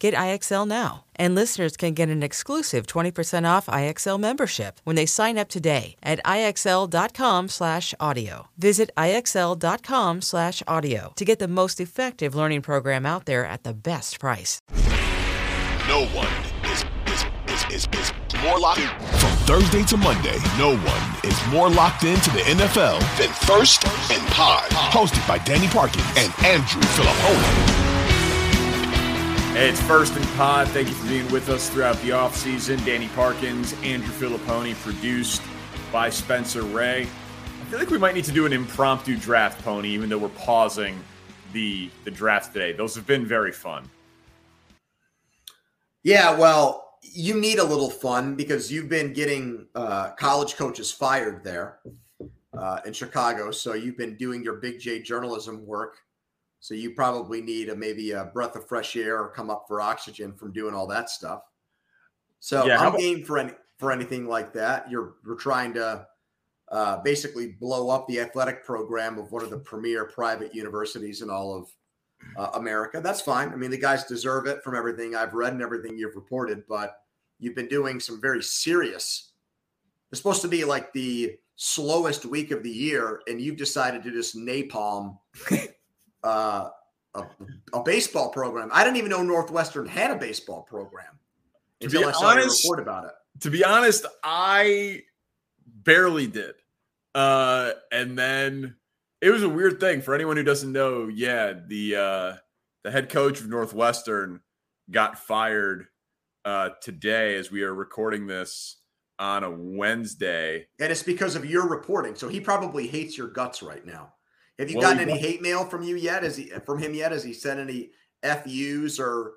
Get IXL now, and listeners can get an exclusive 20% off IXL membership when they sign up today at IXL.com/audio. Visit IXL.com/audio to get the most effective learning program out there at the best price. No one is more locked in. From Thursday to Monday, no one is more locked into the NFL than First and Pod, hosted by Danny Parkins and Andrew Fillipponi. Hey, it's First and Pod. Thank you for being with us throughout the offseason. Danny Parkins, Andrew Fillipponi, produced by Spencer Ray. I feel like we might need to do an impromptu draft, Pony, even though we're pausing the draft today. Those have been very fun. Yeah, well, you need a little fun because you've been getting college coaches fired there in Chicago, so you've been doing your Big J journalism work. So you probably need maybe a breath of fresh air or come up for oxygen from doing all that stuff. So yeah, I'm game for anything like that. We're trying to basically blow up the athletic program of one of the premier private universities in all of America. That's fine. I mean, the guys deserve it from everything I've read and everything you've reported, but you've been doing some very serious. It's supposed to be like the slowest week of the year, and you've decided to just napalm a baseball program. I didn't even know Northwestern had a baseball program until I saw a report about it. To be honest, I barely did. And then it was a weird thing for anyone who doesn't know. Yeah. The head coach of Northwestern got fired today as we are recording this on a Wednesday. And it's because of your reporting. So he probably hates your guts right now. Have you gotten any hate mail from you yet? Has he sent any FUs or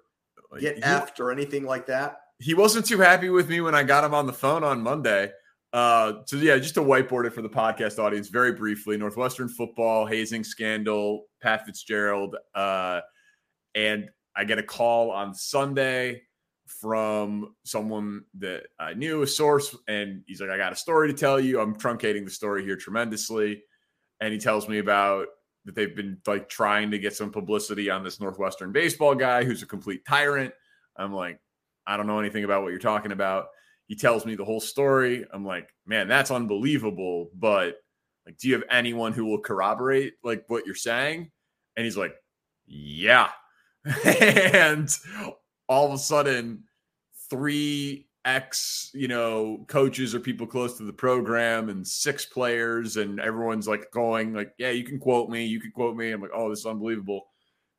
get effed or anything like that? He wasn't too happy with me when I got him on the phone on Monday. Just to whiteboard it for the podcast audience very briefly: Northwestern football hazing scandal, Pat Fitzgerald, and I get a call on Sunday from someone that I knew, a source, and he's like, "I got a story to tell you." I'm truncating the story here tremendously. And he tells me about that they've been like trying to get some publicity on this Northwestern baseball guy who's a complete tyrant. I'm like, I don't know anything about what you're talking about. He tells me the whole story. I'm like, man, that's unbelievable. But like, do you have anyone who will corroborate like what you're saying? And he's like, yeah. And all of a sudden, 3 ex, coaches or people close to the program and 6 players, and everyone's like going like, yeah, you can quote me. I'm like, oh, this is unbelievable.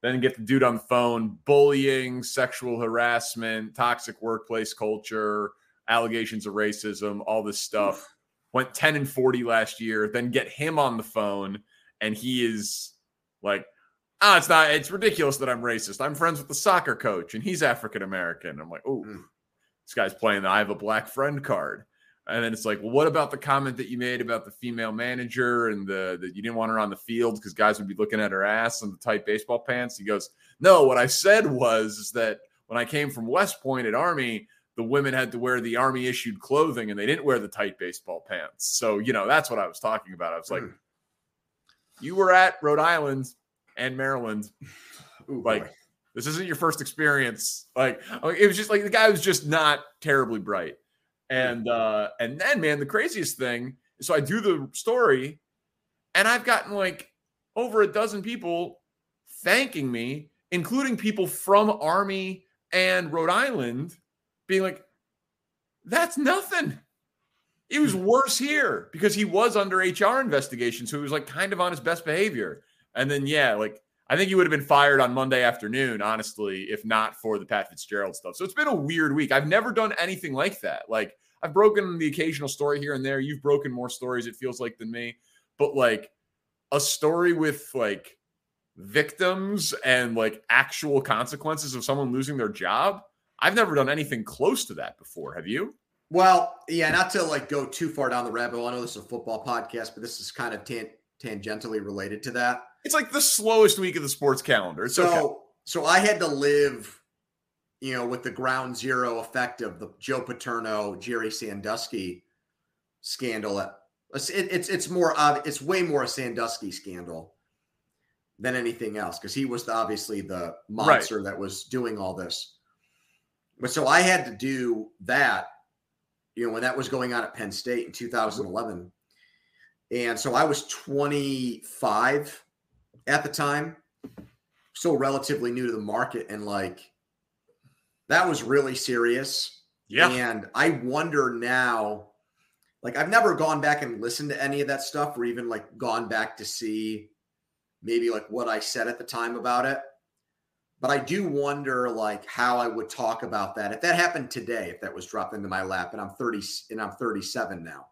Then get the dude on the phone: bullying, sexual harassment, toxic workplace culture, allegations of racism, all this stuff. Went 10-40 last year. Then get him on the phone, and he is like, it's ridiculous that I'm racist. I'm friends with the soccer coach, and he's African-American. I'm like, oh, this guy's playing the I have a black friend card. And then it's like, well, what about the comment that you made about the female manager and that you didn't want her on the field because guys would be looking at her ass and the tight baseball pants? He goes, no, what I said was that when I came from West Point at Army, the women had to wear the Army-issued clothing and they didn't wear the tight baseball pants. So, that's what I was talking about. I was like, you were at Rhode Island and Maryland. Ooh, like, boy. This isn't your first experience. Like, it was just like the guy was just not terribly bright. And then, man, the craziest thing. So I do the story, and I've gotten like over a dozen people thanking me, including people from Army and Rhode Island, being like, "That's nothing. It was worse here," because he was under HR investigation, so he was like kind of on his best behavior. And then, yeah, like I think he would have been fired on Monday afternoon, honestly, if not for the Pat Fitzgerald stuff. So it's been a weird week. I've never done anything like that. Like, I've broken the occasional story here and there. You've broken more stories, it feels like, than me. But like a story with like victims and like actual consequences of someone losing their job, I've never done anything close to that before. Have you? Well, yeah, not to like go too far down the rabbit hole. I know this is a football podcast, but this is kind of tangentially related to that. It's like the slowest week of the sports calendar. It's so I had to live, you know, with the ground zero effect of the Joe Paterno, Jerry Sandusky scandal. It's way more a Sandusky scandal than anything else, because he was obviously the monster that was doing all this. But so I had to do that, you know, when that was going on at Penn State in 2011. And so I was 25 at the time, still relatively new to the market. And like, that was really serious. Yeah. And I wonder now, like, I've never gone back and listened to any of that stuff, or even like gone back to see maybe like what I said at the time about it. But I do wonder like how I would talk about that. If that happened today, if that was dropped into my lap, and I'm 37 now,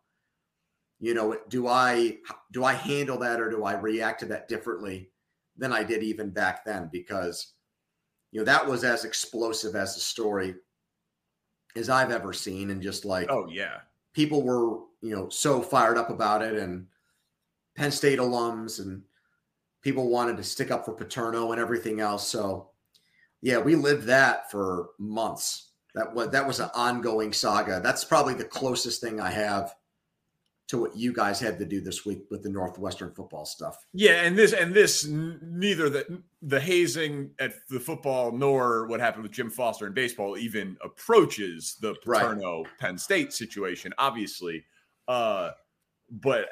you know, do I handle that, or do I react to that differently than I did even back then? Because, you know, that was as explosive as a story as I've ever seen. And just like, oh yeah, people were, you know, so fired up about it, and Penn State alums, and people wanted to stick up for Paterno and everything else. So yeah, we lived that for months. That was an ongoing saga. That's probably the closest thing I have to what you guys had to do this week with the Northwestern football stuff. Yeah, and this neither the hazing at the football nor what happened with Jim Foster in baseball even approaches the Paterno Penn State situation, obviously. But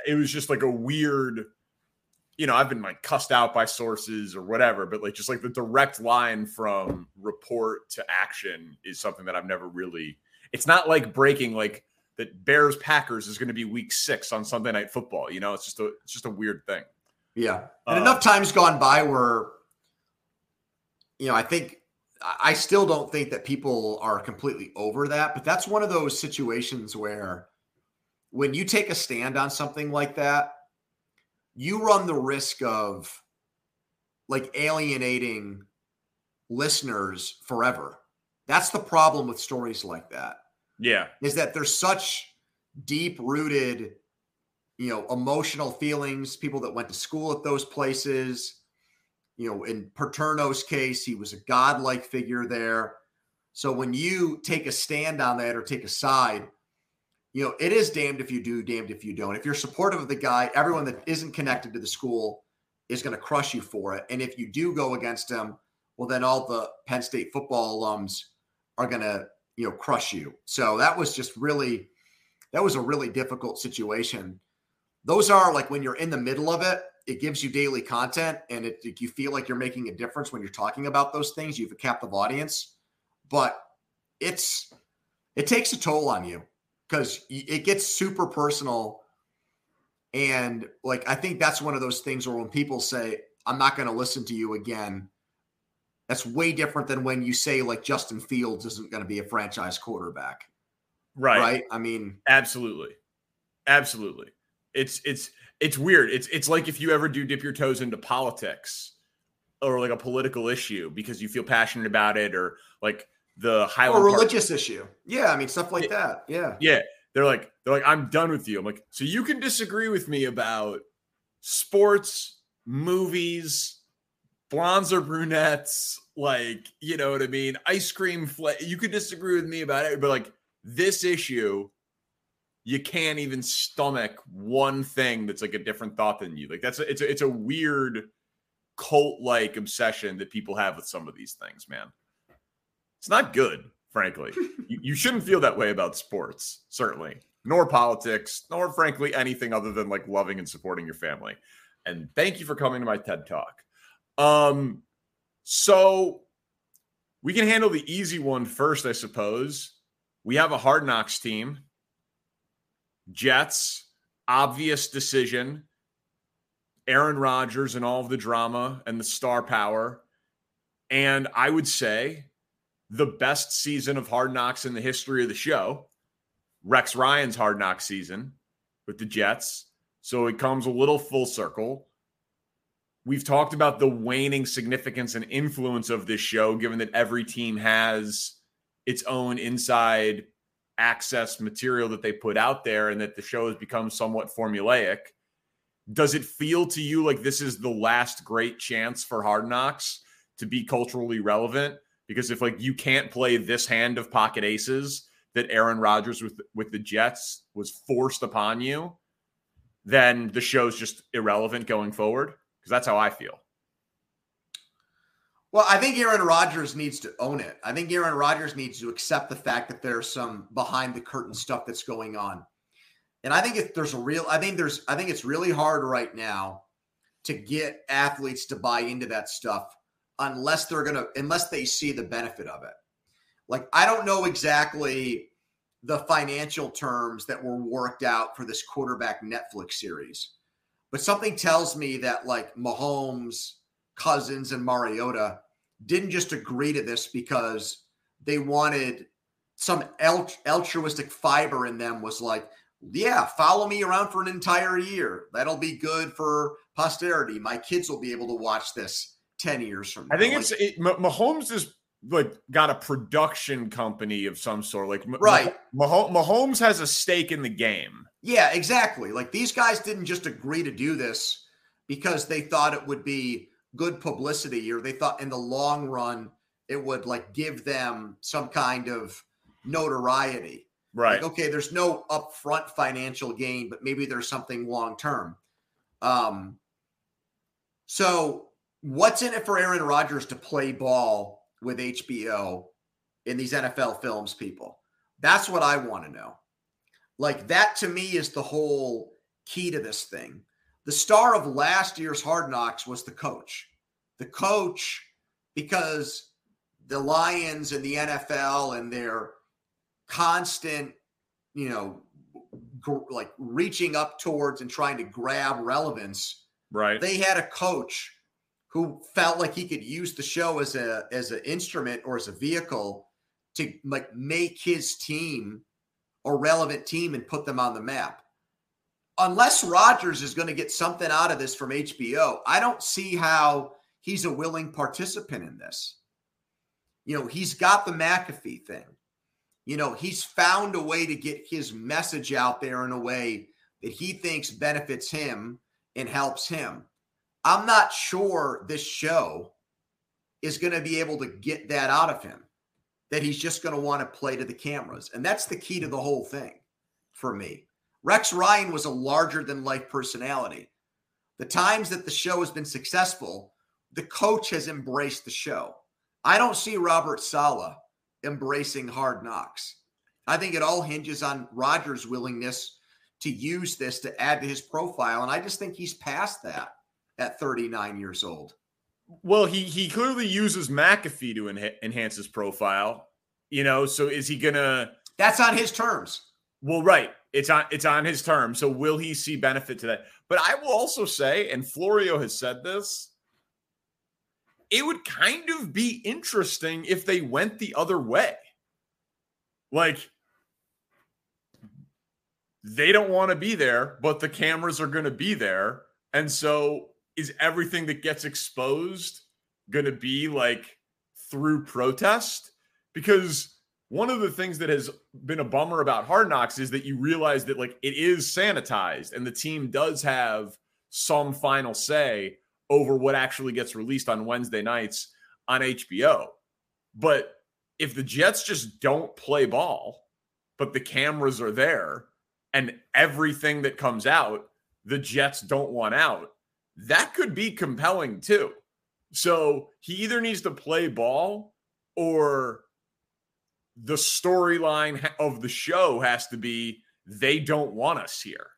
it was just like a weird, you know, I've been like cussed out by sources or whatever, but like just like the direct line from report to action is something that I've never really. It's not like breaking like that Bears-Packers is going to be week 6 on Sunday Night Football. You know, it's just a weird thing. Yeah. And enough time's gone by where, you know, I still don't think that people are completely over that, but that's one of those situations where when you take a stand on something like that, you run the risk of like alienating listeners forever. That's the problem with stories like that. Yeah. Is that there's such deep rooted, you know, emotional feelings, people that went to school at those places, you know, in Paterno's case, he was a godlike figure there. So when you take a stand on that or take a side, you know, it is damned if you do, damned if you don't. If you're supportive of the guy, everyone that isn't connected to the school is going to crush you for it. And if you do go against him, well, then all the Penn State football alums are going to, you know, crush you. So that was a really difficult situation. Those are like when you're in the middle of it, it gives you daily content, and it you feel like you're making a difference when you're talking about those things. You have a captive audience, but it takes a toll on you because it gets super personal. And like, I think that's one of those things where when people say, I'm not going to listen to you again, that's way different than when you say like Justin Fields isn't going to be a franchise quarterback. Right. Right. I mean, absolutely. Absolutely. It's weird. It's like if you ever do dip your toes into politics or like a political issue because you feel passionate about it, or like the Highland religious issue. Yeah. I mean, stuff like that. Yeah. Yeah. They're like, I'm done with you. I'm like, so you can disagree with me about sports, movies, blondes or brunettes, like, you know what I mean? Ice cream, you could disagree with me about it, but like this issue, you can't even stomach one thing that's like a different thought than you. Like it's a weird cult-like obsession that people have with some of these things, man. It's not good, frankly. You shouldn't feel that way about sports, certainly, nor politics, nor, frankly, anything other than, like, loving and supporting your family. And thank you for coming to my TED Talk. So we can handle the easy one first, I suppose. We have a Hard Knocks team. Jets, obvious decision. Aaron Rodgers and all of the drama and the star power. And I would say the best season of Hard Knocks in the history of the show, Rex Ryan's Hard Knocks season with the Jets. So it comes a little full circle. We've talked about the waning significance and influence of this show, given that every team has its own inside access material that they put out there and that the show has become somewhat formulaic. Does it feel to you like this is the last great chance for Hard Knocks to be culturally relevant? Because if, like, you can't play this hand of pocket aces that Aaron Rodgers with the Jets was forced upon you, then the show's just irrelevant going forward? Because that's how I feel. Well, I think Aaron Rodgers needs to own it. I think Aaron Rodgers needs to accept the fact that there's some behind the curtain stuff that's going on. And I think if there's a real, I think it's really hard right now to get athletes to buy into that stuff unless they're going to, unless they see the benefit of it. Like, I don't know exactly the financial terms that were worked out for this quarterback Netflix series, but something tells me that, like, Mahomes, Cousins, and Mariota didn't just agree to this because they wanted some altruistic fiber in them was like, yeah, follow me around for an entire year. That'll be good for posterity. My kids will be able to watch this 10 years from now. I think Mahomes is, like, got a production company of some sort. Like, right. Mahomes has a stake in the game. Yeah, exactly. Like, these guys didn't just agree to do this because they thought it would be good publicity, or they thought in the long run it would, like, give them some kind of notoriety. Right. Like, okay, there's no upfront financial gain, but maybe there's something long-term. So what's in it for Aaron Rodgers to play ball with HBO in these NFL films, people? That's what I want to know. Like, that to me is the whole key to this thing. The star of last year's Hard Knocks was the coach. The coach, because the Lions and the NFL and their constant, you know, like reaching up towards and trying to grab relevance. Right. They had a coach who felt like he could use the show as an instrument or as a vehicle to, like, make his team a relevant team and put them on the map. Unless Rodgers is going to get something out of this from HBO, I don't see how he's a willing participant in this. You know, he's got the McAfee thing. You know, he's found a way to get his message out there in a way that he thinks benefits him and helps him. I'm not sure this show is going to be able to get that out of him, that he's just going to want to play to the cameras. And that's the key to the whole thing for me. Rex Ryan was a larger-than-life personality. The times that the show has been successful, the coach has embraced the show. I don't see Robert Saleh embracing Hard Knocks. I think it all hinges on Rodgers' willingness to use this to add to his profile, and I just think he's past that at 39 years old. Well, he clearly uses McAfee to enhance his profile, you know, so is he going to... That's on his terms. Well, right. It's on his term. So will he see benefit to that? But I will also say, and Florio has said this, it would kind of be interesting if they went the other way. Like, they don't want to be there, but the cameras are going to be there. And so is everything that gets exposed going to be, like, through protest? Because one of the things that has been a bummer about Hard Knocks is that you realize that, like, it is sanitized and the team does have some final say over what actually gets released on Wednesday nights on HBO. But if the Jets just don't play ball, but the cameras are there and everything that comes out, the Jets don't want out, that could be compelling too. So he either needs to play ball or the storyline of the show has to be they don't want us here.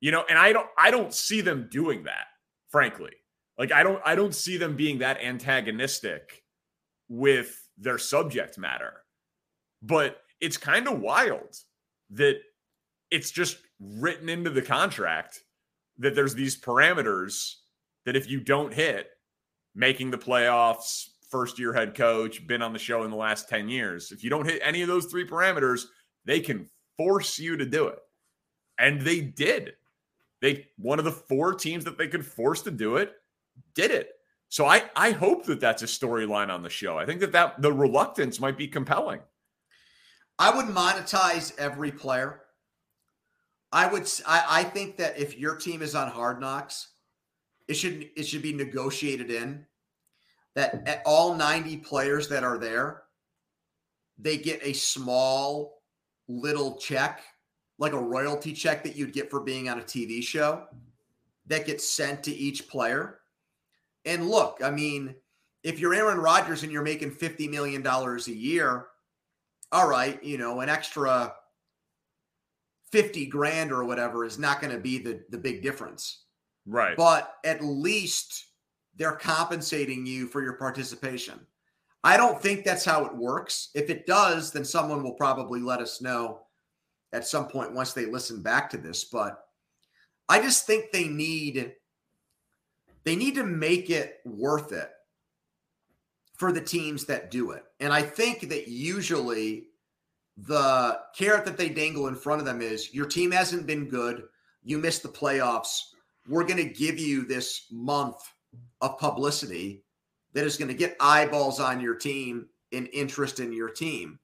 You know, and I don't see them doing that, frankly. Like I don't see them being that antagonistic with their subject matter. But it's kind of wild that it's just written into the contract that there's these parameters that if you don't hit, making the playoffs, first-year head coach, been on the show in the last 10 years, if you don't hit any of those three parameters, they can force you to do it. And they did. One of the four teams that they could force to do it did it. So I hope that that's a storyline on the show. I think that the reluctance might be compelling. I would monetize every player. I think that if your team is on Hard Knocks, it should be negotiated in that all 90 players that are there, they get a small little check, like a royalty check that you'd get for being on a TV show, that gets sent to each player. And look, I mean, if you're Aaron Rodgers and you're making $50 million a year, all right, you know, an extra 50 grand or whatever is not going to be the big difference. Right. But at least they're compensating you for your participation. I don't think that's how it works. If it does, then someone will probably let us know at some point once they listen back to this. But I just think they need to make it worth it for the teams that do it. And I think that usually the carrot that they dangle in front of them is your team hasn't been good. You missed the playoffs. We're going to give you this month of publicity that is going to get eyeballs on your team and interest in your team.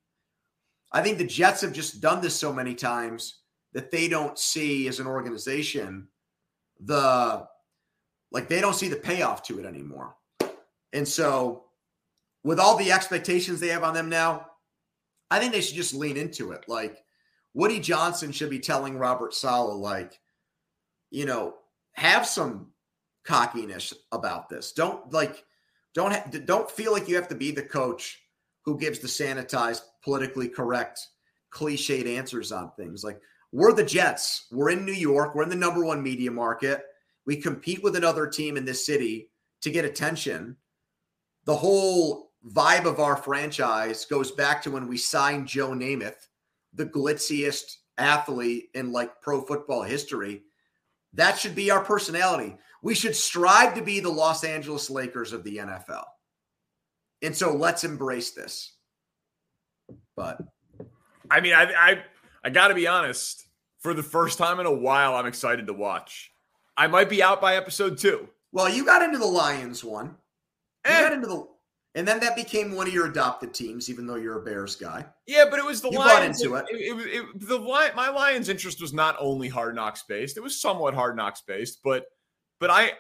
I think the Jets have just done this so many times that they don't see as an organization they don't see the payoff to it anymore. And so with all the expectations they have on them now, I think they should just lean into it. Like Woody Johnson should be telling Robert Saleh, like, you know, have some cockiness about this. Don't feel like you have to be the coach who gives the sanitized, politically correct, cliched answers on things. Like, we're the Jets. We're in New York. We're in the number one media market. We compete with another team in this city to get attention. The whole vibe of our franchise goes back to when we signed Joe Namath, the glitziest athlete in like pro football history. That should be our personality. We should strive to be the Los Angeles Lakers of the NFL. And so let's embrace this. But I mean, I got to be honest, for the first time in a while, I'm excited to watch. I might be out by episode 2. Well, you got into the Lions one. And then that became one of your adopted teams, even though you're a Bears guy. Yeah, but it was the Lions. You bought into it. My Lions interest was not only Hard Knocks based. It was somewhat Hard Knocks based, but I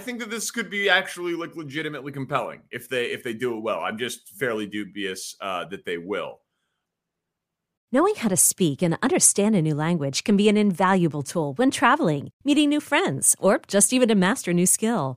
think that this could be actually like legitimately compelling if they do it well. I'm just fairly dubious that they will. Knowing how to speak and understand a new language can be an invaluable tool when traveling, meeting new friends, or just even to master a new skill.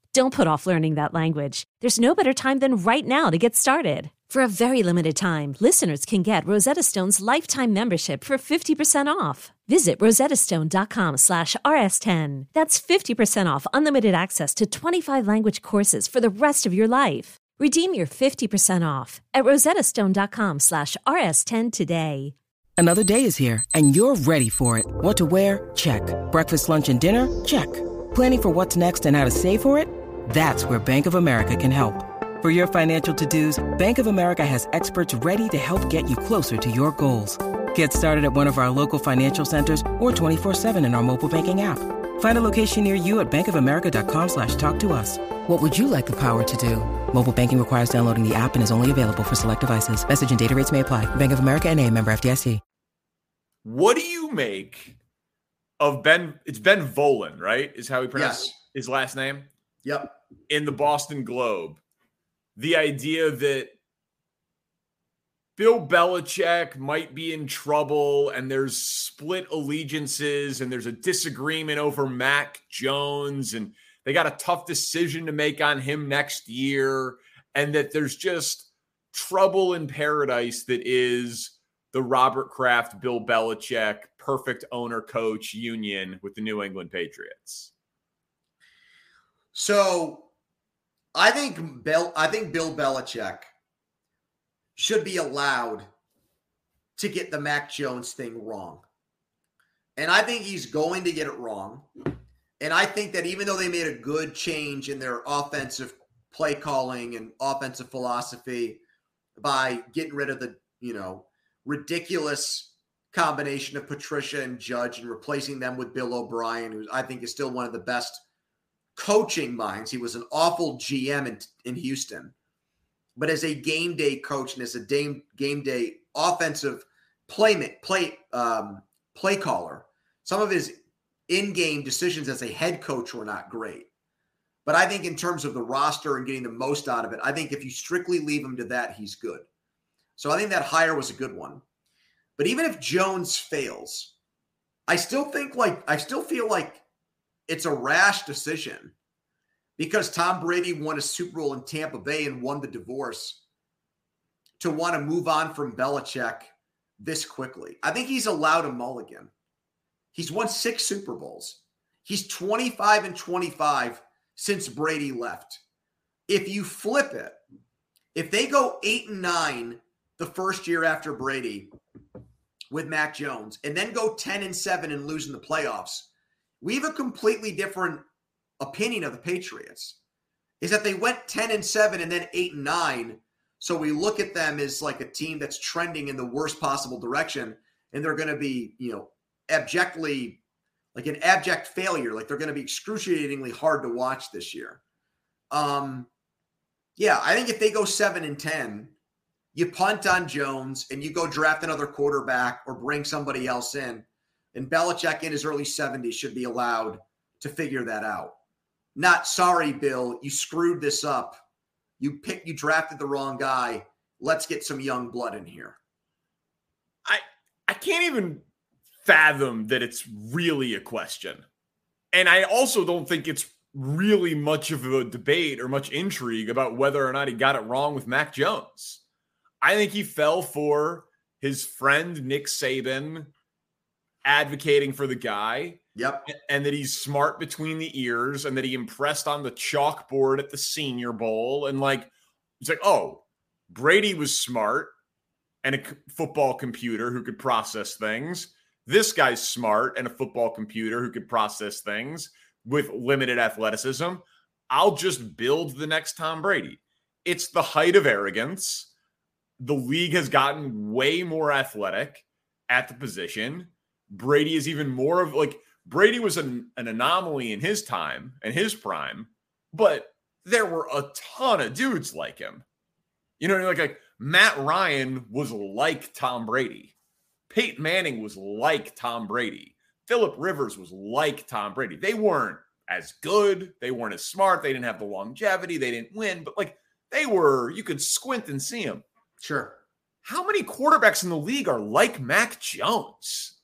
Don't put off learning that language. There's no better time than right now to get started. For a very limited time, listeners can get Rosetta Stone's lifetime membership for 50% off. Visit rosettastone.com/rs10. That's 50% off unlimited access to 25 language courses for the rest of your life. Redeem your 50% off at rosettastone.com/rs10 today. Another day is here, and you're ready for it. What to wear? Check. Breakfast, lunch, and dinner? Check. Planning for what's next and how to save for it? That's where Bank of America can help. For your financial to-dos, Bank of America has experts ready to help get you closer to your goals. Get started at one of our local financial centers or 24/7 in our mobile banking app. Find a location near you at bankofamerica.com/talktous. What would you like the power to do? Mobile banking requires downloading the app and is only available for select devices. Message and data rates may apply. Bank of America NA, member FDIC. What do you make of Ben? It's Ben Volen, right? Is how he pronounced his last name. Yep. In the Boston Globe. The idea that Bill Belichick might be in trouble and there's split allegiances and there's a disagreement over Mac Jones and they got a tough decision to make on him next year, and that there's just trouble in paradise that is the Robert Kraft, Bill Belichick, perfect owner-coach union with the New England Patriots. So I think Bill Belichick should be allowed to get the Mac Jones thing wrong. And I think he's going to get it wrong. And I think that even though they made a good change in their offensive play calling and offensive philosophy by getting rid of the, ridiculous combination of Patricia and Judge and replacing them with Bill O'Brien, who I think is still one of the best coaching minds. He was an awful GM in Houston, but as a game day coach and as a game day offensive play caller, some of his in-game decisions as a head coach were not great. But I think in terms of the roster and getting the most out of it, I think if you strictly leave him to that, he's good. So I think that hire was a good one. But even if Jones fails, I still feel like it's a rash decision because Tom Brady won a Super Bowl in Tampa Bay and won the divorce to want to move on from Belichick this quickly. I think he's allowed a mulligan. He's won 6 Super Bowls. He's 25-25 since Brady left. If you flip it, if they go 8-9 the first year after Brady with Mac Jones and then go 10-7 and lose in the playoffs, we have a completely different opinion of the Patriots. Is that they went 10-7 and then 8-9. So we look at them as like a team that's trending in the worst possible direction. And they're going to be, abjectly, like an abject failure. Like they're going to be excruciatingly hard to watch this year. I think if they go 7-10, you punt on Jones and you go draft another quarterback or bring somebody else in. And Belichick in his early 70s should be allowed to figure that out. Not sorry, Bill, you screwed this up. You drafted the wrong guy. Let's get some young blood in here. I can't even fathom that it's really a question. And I also don't think it's really much of a debate or much intrigue about whether or not he got it wrong with Mac Jones. I think he fell for his friend Nick Saban advocating for the guy. Yep. And that he's smart between the ears and that he impressed on the chalkboard at the Senior Bowl. And Brady was smart and a football computer who could process things. This guy's smart and a football computer who could process things with limited athleticism. I'll just build the next Tom Brady. It's the height of arrogance. The league has gotten way more athletic at the position. Brady is even more of Brady was an anomaly in his time and his prime, but there were a ton of dudes like him. Like Matt Ryan was like Tom Brady. Peyton Manning was like Tom Brady. Phillip Rivers was like Tom Brady. They weren't as good. They weren't as smart. They didn't have the longevity. They didn't win, but they were, you could squint and see them. Sure. How many quarterbacks in the league are like Mac Jones?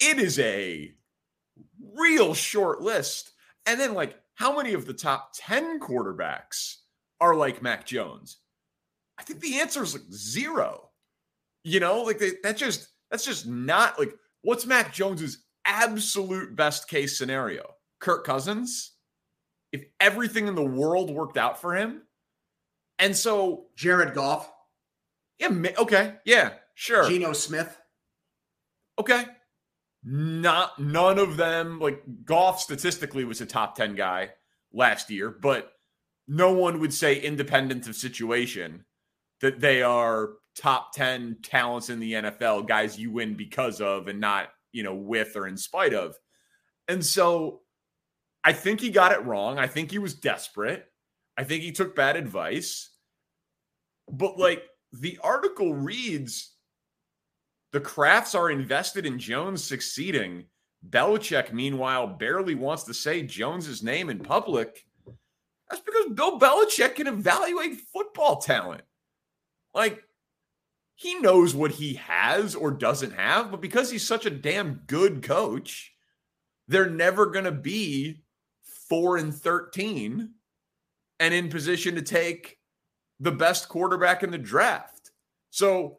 It is a real short list. And then how many of the top 10 quarterbacks are like Mac Jones? I think the answer is zero. That's just not what's Mac Jones's absolute best case scenario? Kirk Cousins, if everything in the world worked out for him. And so Jared Goff. Yeah. Okay. Yeah, sure. Geno Smith. Okay. None of them, Goff statistically was a top 10 guy last year, but no one would say independent of situation that they are top 10 talents in the NFL, guys you win because of and not, with or in spite of. And so I think he got it wrong. I think he was desperate. I think he took bad advice. But, like, the article reads, the Crafts are invested in Jones succeeding. Belichick, meanwhile, barely wants to say Jones's name in public. That's because Bill Belichick can evaluate football talent. Like, he knows what he has or doesn't have, but because he's such a damn good coach, they're never going to be 4-13 and in position to take the best quarterback in the draft. So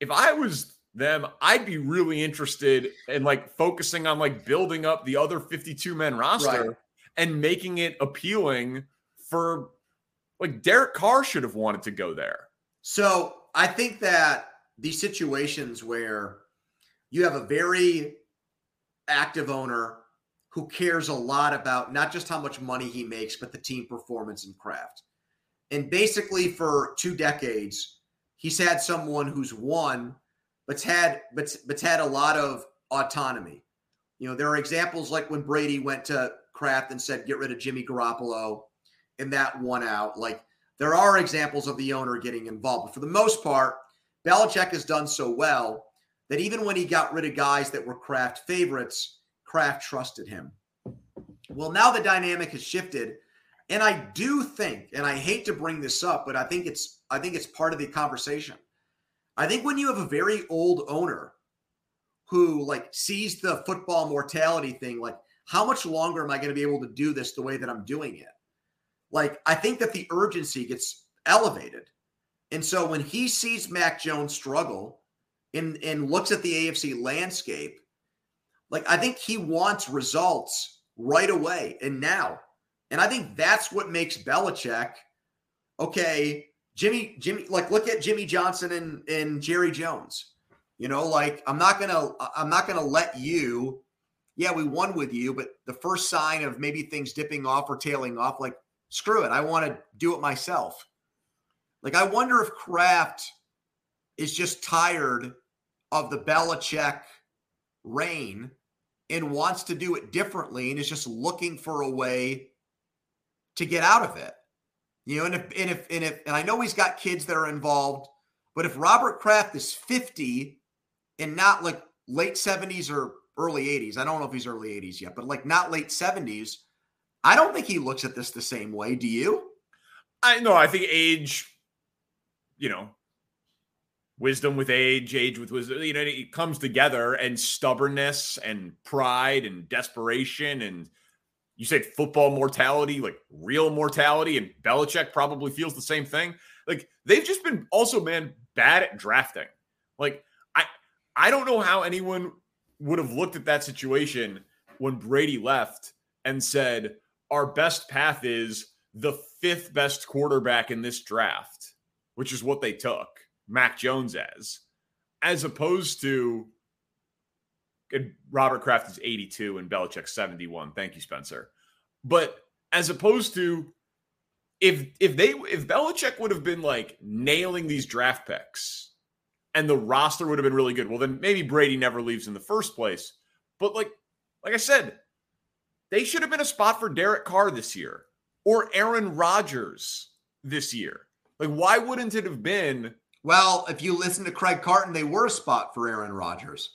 if I was them, I'd be really interested in like focusing on like building up the other 52-man roster and making it appealing for like Derek Carr should have wanted to go there. So I think that these situations where you have a very active owner who cares a lot about not just how much money he makes, but the team performance and Kraft. And basically for 2 decades, he's had someone who's won, but's had a lot of autonomy. You know, there are examples like when Brady went to Kraft and said, get rid of Jimmy Garoppolo, and that won out. Like, there are examples of the owner getting involved. But for the most part, Belichick has done so well that even when he got rid of guys that were Kraft favorites, Kraft trusted him. Well, now the dynamic has shifted. And I do think, and I hate to bring this up, but I think it's part of the conversation. I think when you have a very old owner who like sees the football mortality thing, like how much longer am I going to be able to do this the way that I'm doing it? Like, I think that the urgency gets elevated. And so when he sees Mac Jones struggle and looks at the AFC landscape, like I think he wants results right away and now. And I think that's what makes Belichick, okay, Jimmy, like look at Jimmy Johnson and Jerry Jones. You know, like I'm not gonna let you, yeah, we won with you, but the first sign of maybe things dipping off or tailing off, like screw it, I want to do it myself. Like I wonder if Kraft is just tired of the Belichick reign and wants to do it differently and is just looking for a way to get out of it. You know, and I know he's got kids that are involved, but if Robert Kraft is 50 and not like late 70s or early 80s, I don't know if he's early 80s yet, but like not late 70s, I don't think he looks at this the same way. Do you? I know. I think age, you know, wisdom with age with wisdom, you know, it comes together, and stubbornness and pride and desperation. And you said football mortality, like real mortality. And Belichick probably feels the same thing. Like they've just been also, man, bad at drafting. Like I don't know how anyone would have looked at that situation when Brady left and said, our best path is the 5th best quarterback in this draft, which is what they took Mac Jones as opposed to Robert Kraft is 82 and Belichick 71. Thank you, Spencer. But as opposed to if Belichick would have been like nailing these draft picks and the roster would have been really good, well, then maybe Brady never leaves in the first place. But like I said, they should have been a spot for Derek Carr this year or Aaron Rodgers this year. Like, why wouldn't it have been? Well, if you listen to Craig Carton, they were a spot for Aaron Rodgers.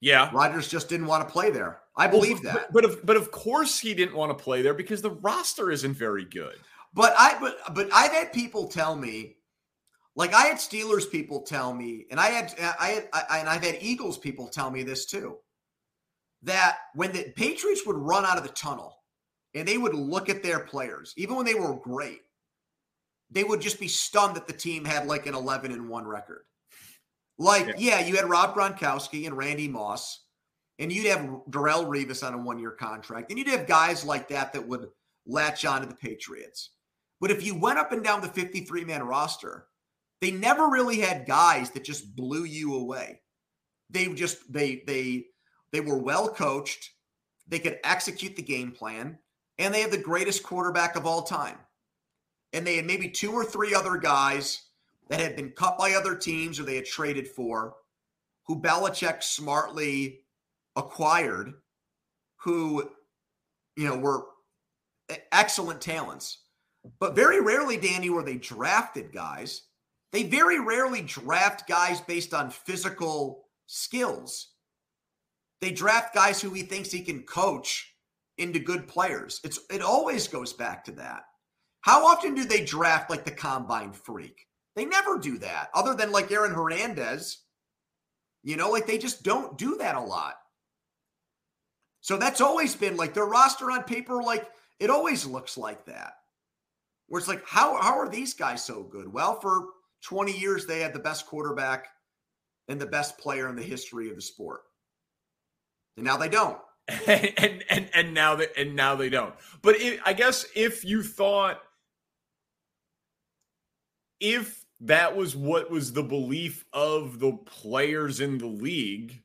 Yeah. Rodgers just didn't want to play there. I believe that. But of course he didn't want to play there because the roster isn't very good. But I've had people tell me, like I had Steelers people tell me, and I've had Eagles people tell me this too, that when the Patriots would run out of the tunnel and they would look at their players, even when they were great, they would just be stunned that the team had like an 11-1 record. Like, yeah, you had Rob Gronkowski and Randy Moss, and you'd have Darrelle Revis on a 1-year contract, and you'd have guys like that would latch on to the Patriots. But if you went up and down the 53-man roster, they never really had guys that just blew you away. They were well coached. They could execute the game plan, and they had the greatest quarterback of all time. And they had maybe 2 or 3 other guys that had been cut by other teams or they had traded for, who Belichick smartly acquired, who, you know, were excellent talents. But very rarely, Danny, were they drafted guys. They very rarely draft guys based on physical skills. They draft guys who he thinks he can coach into good players. It always goes back to that. How often do they draft like the combine freak? They never do that, other than like Aaron Hernandez. You know, like they just don't do that a lot. So that's always been like their roster on paper, like it always looks like that. Where it's like, how are these guys so good? Well, for 20 years, they had the best quarterback and the best player in the history of the sport. And now they don't. and now they don't. But I guess if you thought, if that was what was the belief of the players in the league,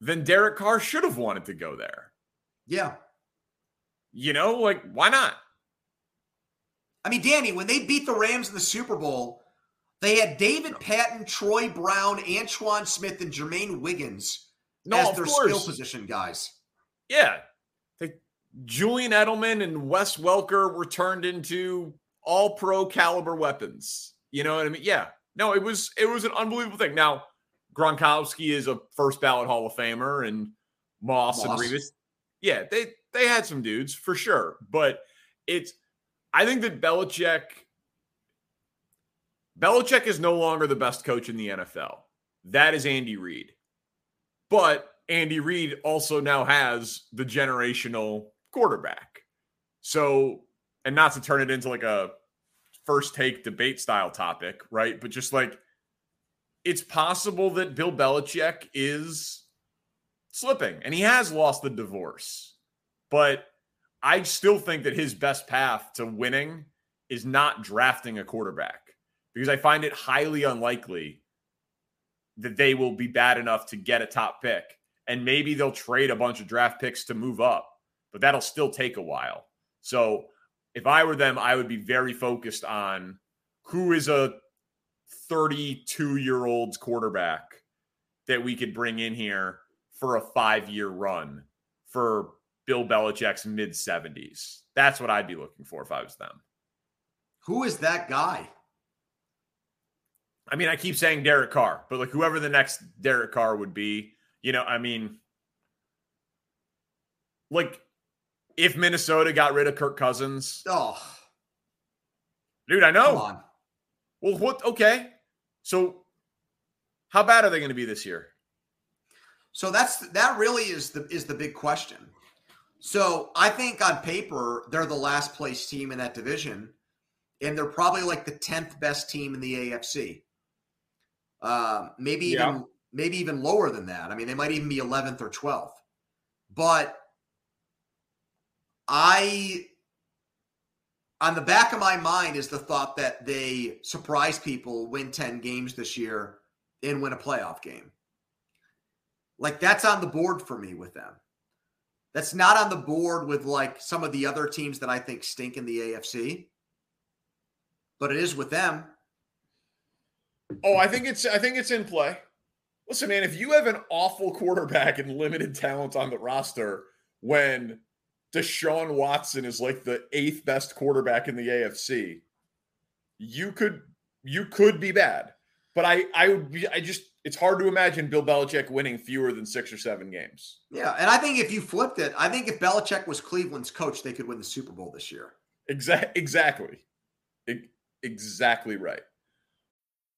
then Derek Carr should have wanted to go there. Yeah. You know, like, why not? I mean, Danny, when they beat the Rams in the Super Bowl, they had David Patton, Troy Brown, Antoine Smith, and Jermaine Wiggins as their skill position guys. Yeah. Julian Edelman and Wes Welker were turned into all-pro caliber weapons. You know what I mean? Yeah. No, it was an unbelievable thing. Now, Gronkowski is a first-ballot Hall of Famer, and Moss and Revis. Yeah, they had some dudes, for sure. But I think that Belichick is no longer the best coach in the NFL. That is Andy Reid. But Andy Reid also now has the generational quarterback. So, and not to turn it into like a first take debate style topic, right? But just like, it's possible that Bill Belichick is slipping and he has lost the divorce. But I still think that his best path to winning is not drafting a quarterback, because I find it highly unlikely that they will be bad enough to get a top pick. And maybe they'll trade a bunch of draft picks to move up, but that'll still take a while. So if I were them, I would be very focused on who is a 32-year-old's quarterback that we could bring in here for a 5-year run for Bill Belichick's mid-70s. That's what I'd be looking for if I was them. Who is that guy? I mean, I keep saying Derek Carr, but like whoever the next Derek Carr would be, you know, I mean, like if Minnesota got rid of Kirk Cousins. Oh, dude, I know. Come on. Well, what? Okay. So how bad are they going to be this year? So that really is the big question. So I think on paper, they're the last place team in that division, and they're probably like the 10th best team in the AFC. Maybe even lower than that. I mean, they might even be 11th or 12th. But on the back of my mind is the thought that they surprise people, win 10 games this year, and win a playoff game. Like, that's on the board for me with them. That's not on the board with like some of the other teams that I think stink in the AFC. But it is with them. Oh, I think it's in play. Listen, man, if you have an awful quarterback and limited talent on the roster when Deshaun Watson is like the 8th best quarterback in the AFC, you could be bad. But it's hard to imagine Bill Belichick winning fewer than 6 or 7 games. Yeah, and I think if you flipped it, I think if Belichick was Cleveland's coach, they could win the Super Bowl this year. Exactly. Exactly right.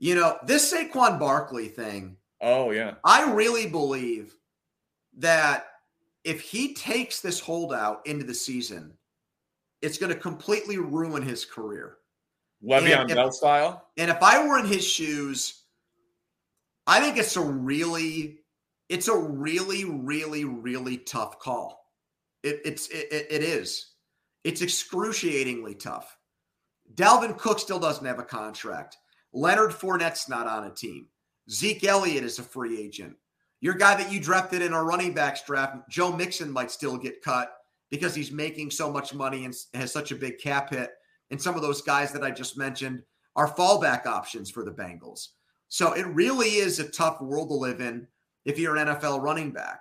You know, this Saquon Barkley thing. Oh, yeah. I really believe that if he takes this holdout into the season, it's going to completely ruin his career. Le'Veon Bell style. And if I were in his shoes, I think it's a really, really, really tough call. It is. It's excruciatingly tough. Dalvin Cook still doesn't have a contract. Leonard Fournette's not on a team. Zeke Elliott is a free agent. Your guy that you drafted in our running backs draft, Joe Mixon, might still get cut because he's making so much money and has such a big cap hit. And some of those guys that I just mentioned are fallback options for the Bengals. So it really is a tough world to live in if you're an NFL running back.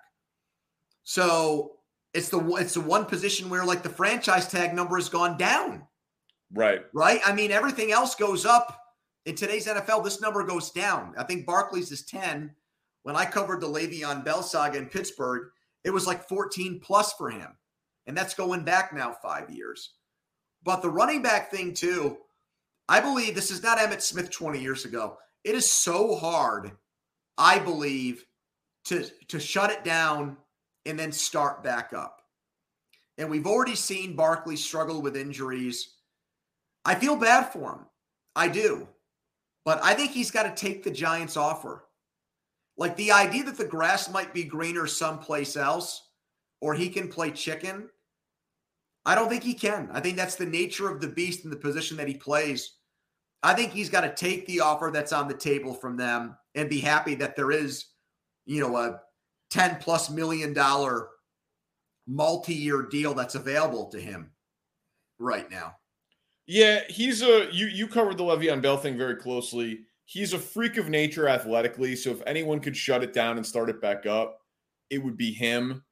So it's the one position where, like, the franchise tag number has gone down. Right. I mean, everything else goes up. In today's NFL, this number goes down. I think Barkley's is 10. When I covered the Le'Veon Bell saga in Pittsburgh, it was like 14 plus for him. And that's going back now 5 years. But the running back thing too, I believe this is not Emmitt Smith 20 years ago. It is so hard, I believe, to shut it down and then start back up. And we've already seen Barkley struggle with injuries. I feel bad for him. I do. But I think he's got to take the Giants' offer. Like, the idea that the grass might be greener someplace else or he can play chicken, I don't think he can. I think that's the nature of the beast in the position that he plays. I think he's got to take the offer that's on the table from them and be happy that there is, a $10+ million multi-year deal that's available to him right now. Yeah, you covered the Le'Veon Bell thing very closely. He's a freak of nature athletically, so if anyone could shut it down and start it back up, it would be him.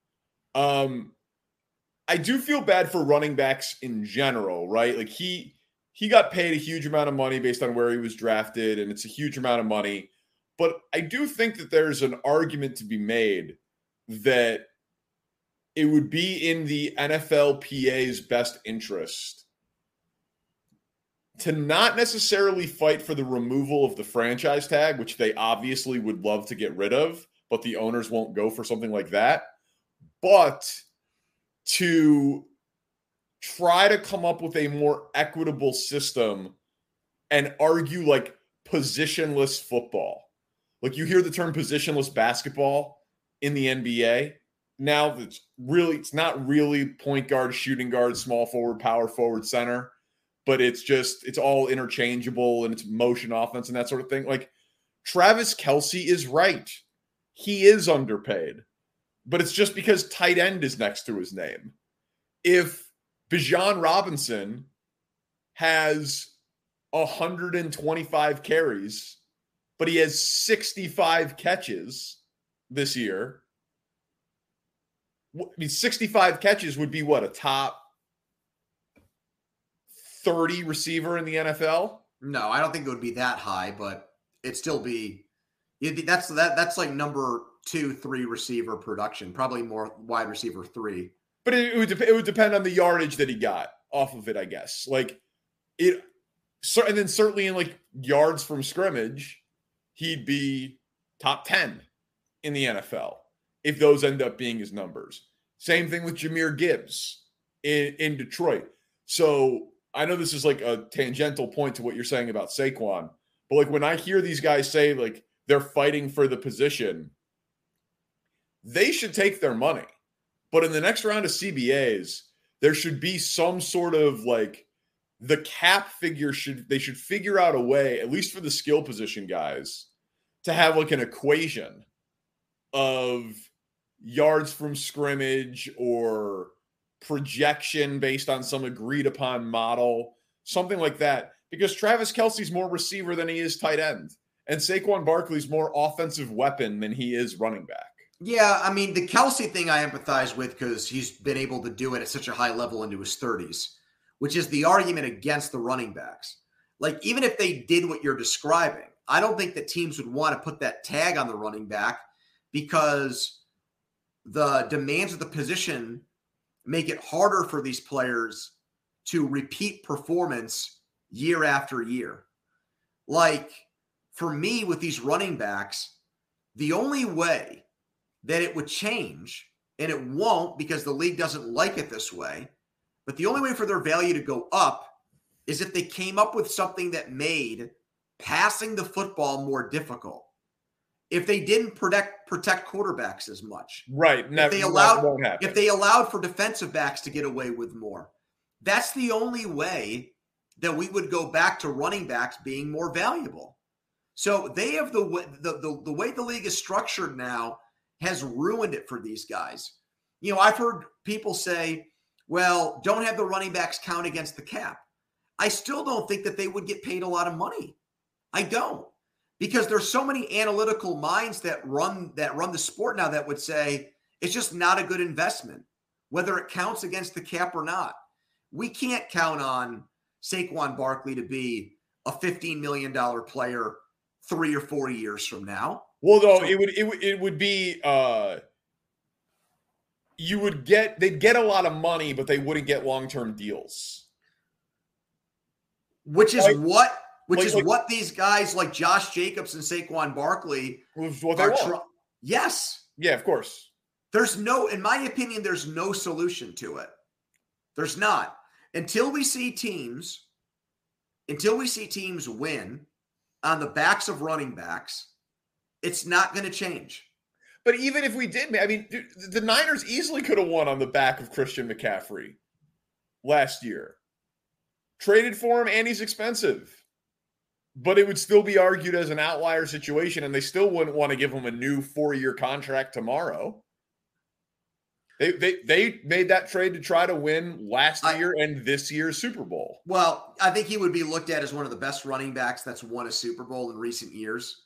I do feel bad for running backs in general, right? Like, he got paid a huge amount of money based on where he was drafted, and it's a huge amount of money. But I do think that there's an argument to be made that it would be in the NFLPA's best interest to not necessarily fight for the removal of the franchise tag, which they obviously would love to get rid of, but the owners won't go for something like that, but to try to come up with a more equitable system and argue, like, positionless football. Like, you hear the term positionless basketball in the NBA. Now it's not really point guard, shooting guard, small forward, power forward, center. But it's all interchangeable, and it's motion offense and that sort of thing. Like, Travis Kelce is right. He is underpaid. But it's just because tight end is next to his name. If Bijan Robinson has 125 carries, but he has 65 catches this year, 65 catches would be what, a top 30 receiver in the NFL? No, I don't think it would be that high, but it'd still be that's like number 2-3 receiver production, probably more wide receiver 3. But it would depend on the yardage that he got off of it, I guess. Like, it, and then certainly in, like, yards from scrimmage, he'd be top 10 in the NFL if those end up being his numbers. Same thing with Jahmyr Gibbs in Detroit. So I know this is like a tangential point to what you're saying about Saquon, but, like, when I hear these guys say, like, they're fighting for the position, they should take their money. But in the next round of CBAs, there should be some sort of, like, the cap figure they should figure out a way, at least for the skill position guys, to have, like, an equation of yards from scrimmage or projection based on some agreed upon model, something like that, because Travis Kelce's more receiver than he is tight end, and Saquon Barkley's more offensive weapon than he is running back. Yeah, I mean, the Kelce thing I empathize with because he's been able to do it at such a high level into his 30s, which is the argument against the running backs. Like, even if they did what you're describing, I don't think that teams would want to put that tag on the running back because the demands of the position make it harder for these players to repeat performance year after year. Like, for me, with these running backs, the only way that it would change, and it won't because the league doesn't like it this way, but the only way for their value to go up is if they came up with something that made passing the football more difficult. If they didn't protect quarterbacks as much. Right. If they allowed for defensive backs to get away with more. That's the only way that we would go back to running backs being more valuable. So they have the way the league is structured now has ruined it for these guys. You know, I've heard people say, well, don't have the running backs count against the cap. I still don't think that they would get paid a lot of money. I don't, because there's so many analytical minds that run the sport now that would say it's just not a good investment, whether it counts against the cap or not. We can't count on Saquon Barkley to be a $15 million player 3 or 4 years from now. Well, though, so it would be they'd get a lot of money, but they wouldn't get long-term deals. Which is what these guys like Josh Jacobs and Saquon Barkley are. Yes. Yeah, of course. In my opinion, there's no solution to it. There's not. Until we see teams win on the backs of running backs, it's not going to change. But even if we did, I mean, dude, the Niners easily could have won on the back of Christian McCaffrey last year. Traded for him, and he's expensive. But it would still be argued as an outlier situation, and they still wouldn't want to give him a new 4-year contract tomorrow. They made that trade to try to win last year and this year's Super Bowl. Well, I think he would be looked at as one of the best running backs that's won a Super Bowl in recent years.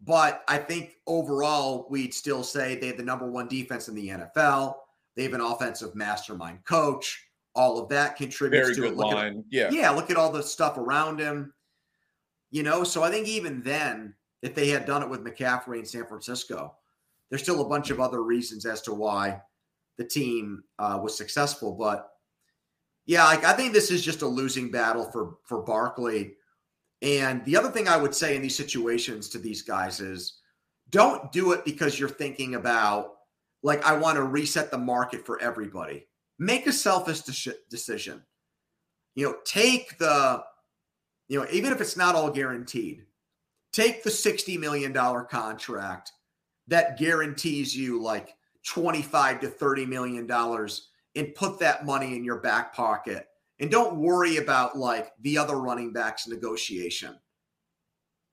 But I think overall, we'd still say they have the number one defense in the NFL. They have an offensive mastermind coach. All of that contributes to it. Very good line. Yeah, look at all the stuff around him. You know, so I think even then, if they had done it with McCaffrey in San Francisco, there's still a bunch of other reasons as to why the team was successful. But yeah, I think this is just a losing battle for Barkley. And the other thing I would say in these situations to these guys is don't do it because you're thinking about, like, I want to reset the market for everybody. Make a selfish decision. You know, take the, you know, even if it's not all guaranteed, take the $60 million contract that guarantees you like $25 to $30 million and put that money in your back pocket. And don't worry about like the other running backs negotiation.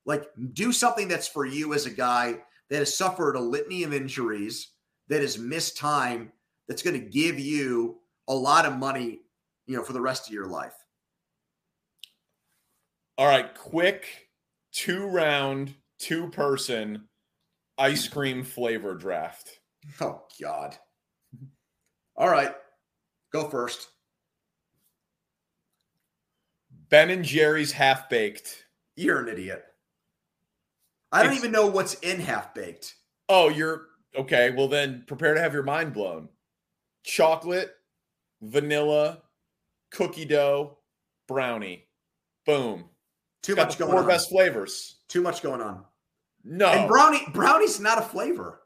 Like do something that's for you as a guy that has suffered a litany of injuries, that has missed time, that's going to give you a lot of money, you know, for the rest of your life. All right. Quick 2-round, 2-person ice cream flavor draft. Oh God. All right. Go first. Ben and Jerry's Half-Baked. You're an idiot. I don't even know what's in Half-Baked. Oh, you're okay. Well then prepare to have your mind blown. Chocolate, vanilla, cookie dough, brownie. Boom. Too much going on. Best flavors. Too much going on. No. And brownie's not a flavor.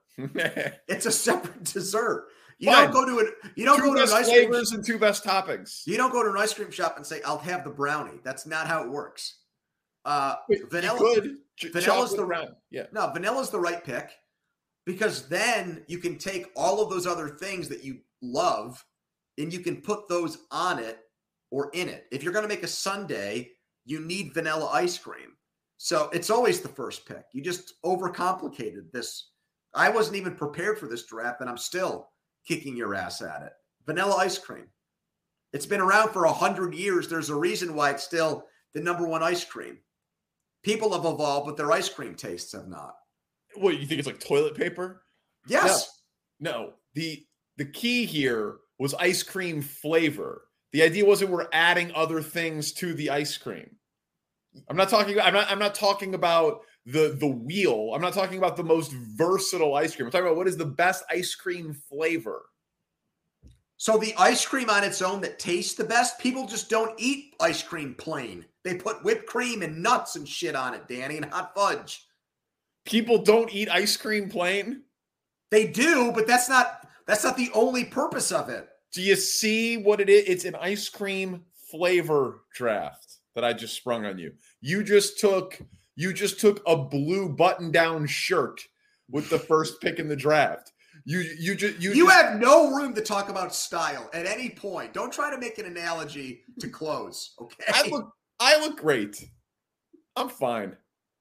It's a separate dessert. You don't go to an ice cream shop and say, I'll have the brownie. That's not how it works. Vanilla's the right pick, because then you can take all of those other things that you love and you can put those on it or in it. If you're going to make a sundae, you need vanilla ice cream. So it's always the first pick. You just overcomplicated this. I wasn't even prepared for this draft, and I'm still kicking your ass at it. Vanilla ice cream. It's been around for 100 years. There's a reason why it's still the number one ice cream. People have evolved, but their ice cream tastes have not. Well, you think it's like toilet paper? Yes. No. The key here was ice cream flavor. The idea wasn't we're adding other things to the ice cream. I'm not talking about the wheel. I'm not talking about the most versatile ice cream. I'm talking about what is the best ice cream flavor. So the ice cream on its own that tastes the best, people just don't eat ice cream plain. They put whipped cream and nuts and shit on it, Danny, and hot fudge. People don't eat ice cream plain? They do, but that's not the only purpose of it. Do you see what it is? It's an ice cream flavor draft that I just sprung on you. You just took a blue button-down shirt with the first pick in the draft. You have no room to talk about style at any point. Don't try to make an analogy to clothes. Okay. I look great. I'm fine.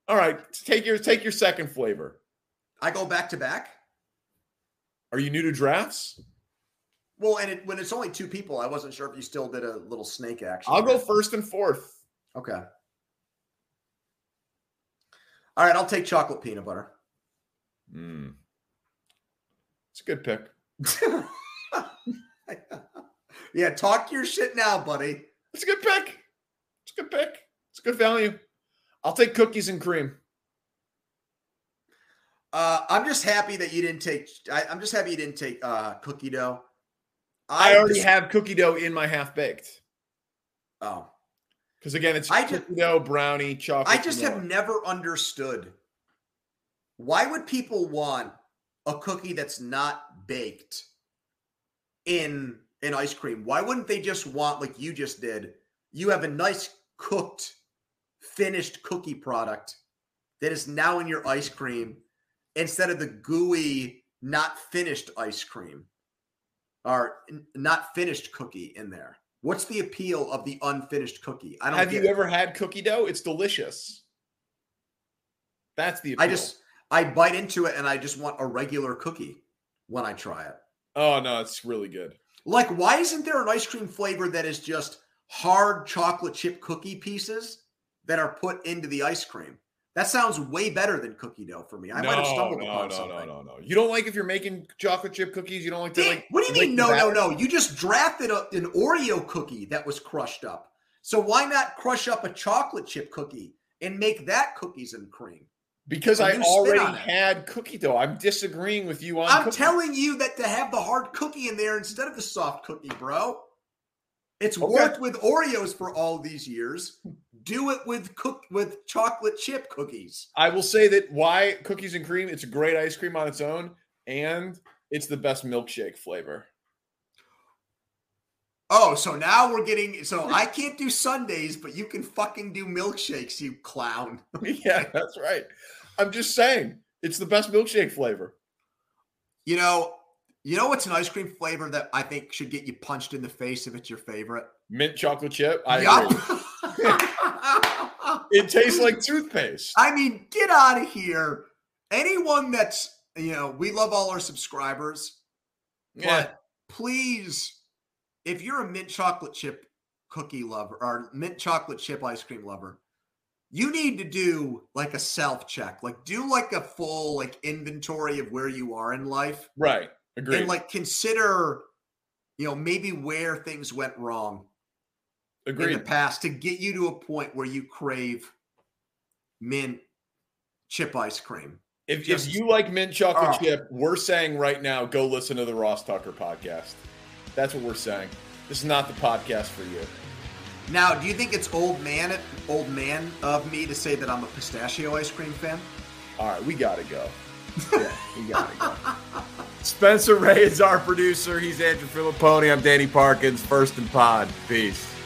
All right. Take your second flavor. I go back to back. Are you new to drafts? Well, and when it's only two people, I wasn't sure if you still did a little snake action. I'll go first and fourth. Okay. All right, I'll take chocolate peanut butter. It's a good pick. Yeah, talk your shit now, buddy. It's a good pick. It's a good pick. It's good value. I'll take cookies and cream. I'm just happy that you didn't take. I'm just happy you didn't take cookie dough. I already have cookie dough in my half baked. Oh. Because again, it's cookie dough, brownie, chocolate. I just have never understood why would people want a cookie that's not baked in an ice cream? Why wouldn't they just want, like you just did, you have a nice cooked, finished cookie product that is now in your ice cream instead of the gooey, not finished ice cream or not finished cookie in there? What's the appeal of the unfinished cookie? I don't. Have you ever had cookie dough? It's delicious. That's the appeal. I bite into it and I just want a regular cookie when I try it. Oh no, it's really good. Like, why isn't there an ice cream flavor that is just hard chocolate chip cookie pieces that are put into the ice cream? That sounds way better than cookie dough for me. I might have stumbled upon something. No. You don't like if you're making chocolate chip cookies? You don't like to like... What do you mean, no? You just drafted an Oreo cookie that was crushed up. So why not crush up a chocolate chip cookie and make that cookies and cream? Because I already had cookie dough. I'm disagreeing with you on cookie. I'm telling you that to have the hard cookie in there instead of the soft cookie, bro. It's worked with Oreos for all these years. Do it with chocolate chip cookies. I will say that why cookies and cream, it's a great ice cream on its own, and it's the best milkshake flavor. Oh, so now we're getting... So I can't do sundaes, but you can fucking do milkshakes, you clown. Yeah, that's right. I'm just saying, it's the best milkshake flavor. You know what's an ice cream flavor that I think should get you punched in the face if it's your favorite? Mint chocolate chip? I agree. It tastes like toothpaste. I mean, get out of here. Anyone that's, we love all our subscribers. Yeah. But please, if you're a mint chocolate chip cookie lover or mint chocolate chip ice cream lover, you need to do like a self-check. Like do like a full inventory of where you are in life. Right. Agreed. And consider, maybe where things went wrong Agreed. In the past to get you to a point where you crave mint chip ice cream. If you like mint chocolate chip, we're saying right now, go listen to the Ross Tucker podcast. That's what we're saying. This is not the podcast for you. Now, do you think it's old man of me to say that I'm a pistachio ice cream fan? All right, we got to go. Yeah, we got to go. Spencer Ray is our producer. He's Andrew Fillipponi. I'm Danny Parkins. First and Pod. Peace.